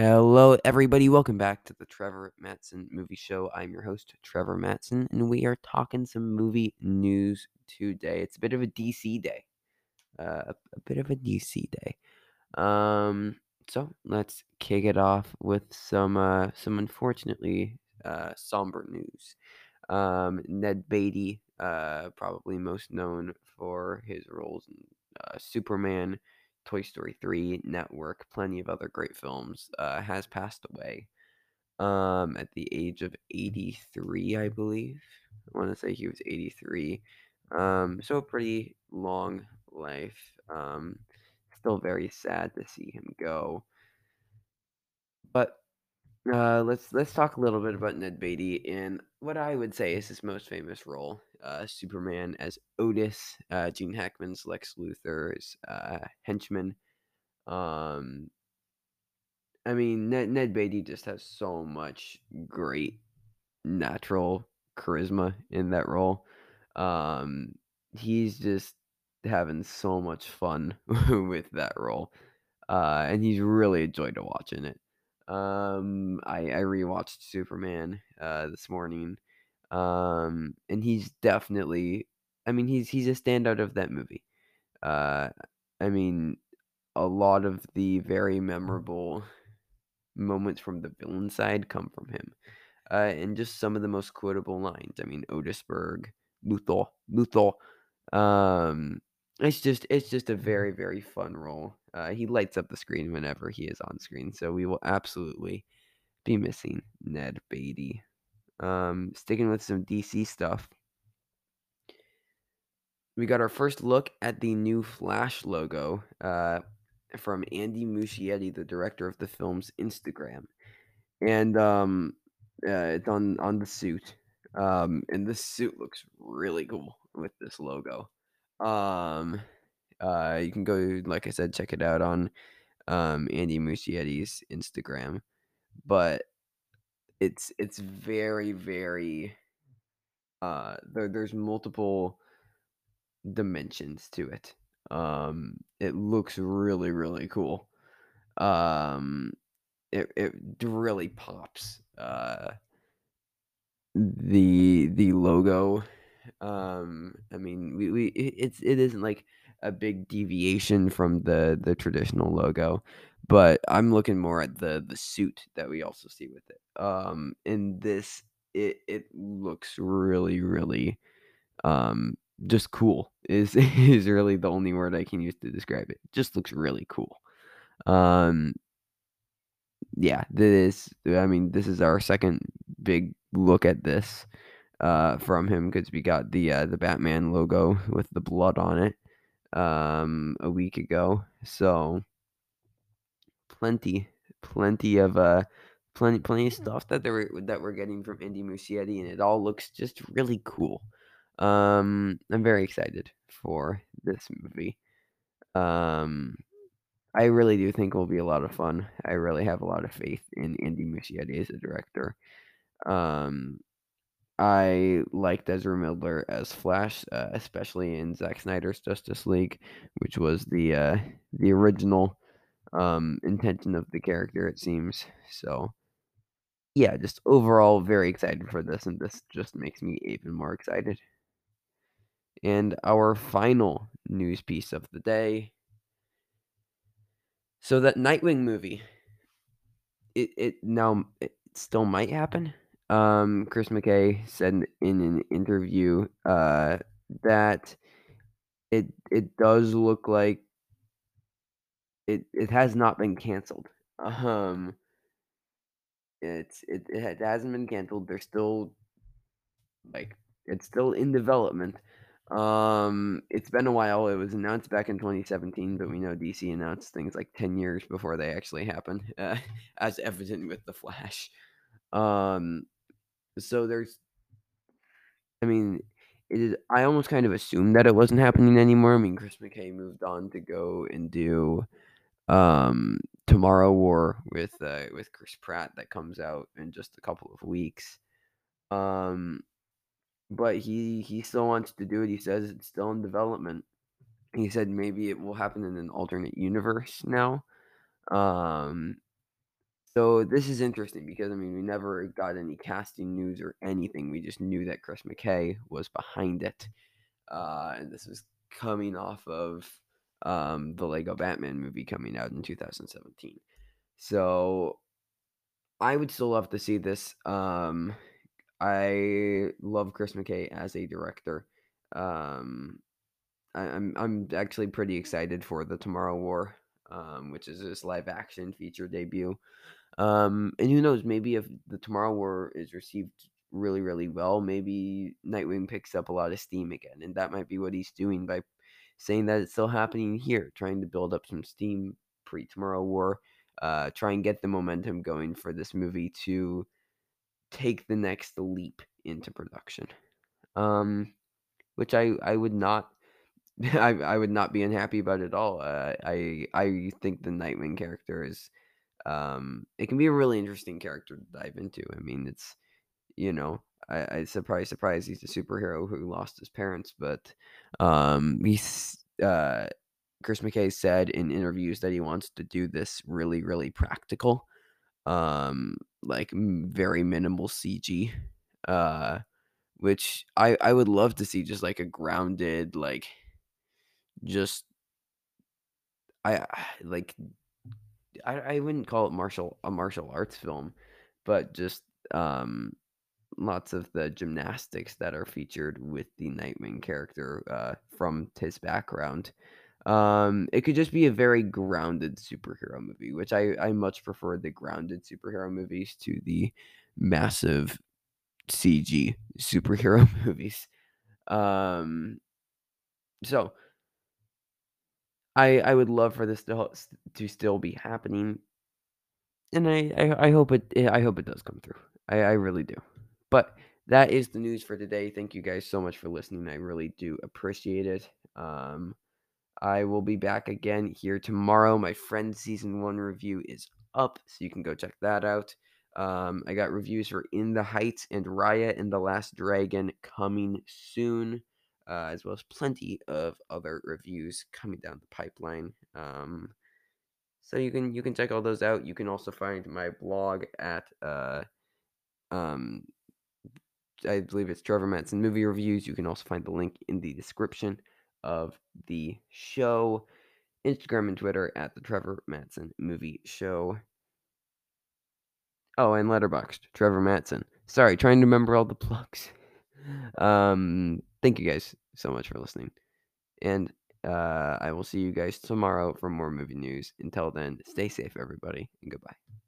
Hello, everybody. Welcome back to the Trevor Matteson Movie Show. I'm your host, Trevor Matteson, and we are talking some movie news today. It's a bit of a DC day. So let's kick it off with some unfortunately somber news. Ned Beatty, probably most known for his roles in Superman, Toy Story 3, Network, plenty of other great films, has passed away at the age of 83, I believe. I want to say he was 83. So a pretty long life. Still very sad to see him go. But let's talk a little bit about Ned Beatty in what I would say is his most famous role. Superman as Otis, Gene Hackman's Lex Luthor's henchman. I mean, Ned Beatty just has so much great natural charisma in that role. He's just having so much fun with that role, and he's really a joy to watch in it. I rewatched Superman this morning. And he's definitely, I mean, he's a standout of that movie. I mean, a lot of the very memorable moments from the villain side come from him, and just some of the most quotable lines. I mean, Otisburg, Luthor. It's just a very, very fun role. He lights up the screen whenever he is on screen, so we will absolutely be missing Ned Beatty. Sticking with some DC stuff, we got our first look at the new Flash logo from Andy Muschietti, the director of the film's Instagram, and it's on the suit. And the suit looks really cool with this logo. You can go, like I said, check it out on Andy Muschietti's Instagram, but it's very, very there's multiple dimensions to it. It looks really, really cool. It really pops the logo. I mean, it isn't like a big deviation from the traditional logo, but I'm looking more at the suit that we also see with it. And this, it looks really, really, just cool is really the only word I can use to describe it. Just looks really cool. Yeah, this is our second big look at this, from him, because we got the Batman logo with the blood on it, a week ago. So plenty of stuff that we're getting from Andy Muschietti, and it all looks just really cool. I'm very excited for this movie. I really do think it will be a lot of fun. I really have a lot of faith in Andy Muschietti as a director. I liked Ezra Miller as Flash, especially in Zack Snyder's Justice League, which was the original intention of the character, it seems. So, yeah, just overall very excited for this, and this just makes me even more excited. And our final news piece of the day. So that Nightwing movie, it still might happen. Chris McKay said in an interview that it does look like it has not been canceled. It hasn't been canceled. They're still, like, it's still in development. It's been a while. It was announced back in 2017, but we know DC announced things like 10 years before they actually happen, as evident with The Flash. So there's, I mean, it is. I almost kind of assumed that it wasn't happening anymore. I mean, Chris McKay moved on to go and do Tomorrow War with Chris Pratt that comes out in just a couple of weeks. But he still wants to do it. He says it's still in development. He said maybe it will happen in an alternate universe now. So this is interesting because, I mean, we never got any casting news or anything. We just knew that Chris McKay was behind it. And this was coming off of the Lego Batman movie coming out in 2017. So I would still love to see this. I love Chris McKay as a director. I'm actually pretty excited for the Tomorrow War, which is this live action feature debut. And who knows, maybe if the Tomorrow War is received really, really well, maybe Nightwing picks up a lot of steam again. And that might be what he's doing by saying that it's still happening here, trying to build up some steam pre-Tomorrow War, try and get the momentum going for this movie to take the next leap into production. Which I would not be unhappy about at all. I think the Nightwing character is, it can be a really interesting character to dive into. I mean, it's, you know, I surprise, surprise, he's a superhero who lost his parents, but Chris McKay said in interviews that he wants to do this really, really practical, like very minimal CG, which I would love to see, just like a grounded, like, just I wouldn't call it martial arts film, but just lots of the gymnastics that are featured with the Nightwing character from his background. It could just be a very grounded superhero movie, which I much prefer the grounded superhero movies to the massive CG superhero movies. So I would love for this to still be happening, and I hope it does come through. I really do. But that is the news for today. Thank you guys so much for listening. I really do appreciate it. I will be back again here tomorrow. My Friends Season 1 review is up, so you can go check that out. I got reviews for In the Heights and Raya and the Last Dragon coming soon, as well as plenty of other reviews coming down the pipeline. So you can check all those out. You can also find my blog at I believe it's Trevor Matteson Movie Reviews. You can also find the link in the description of the show. Instagram and Twitter at the Trevor Matteson Movie Show. Oh, and Letterboxd, Trevor Matteson. Sorry, trying to remember all the plugs. Thank you guys so much for listening. And I will see you guys tomorrow for more movie news. Until then, stay safe, everybody, and goodbye.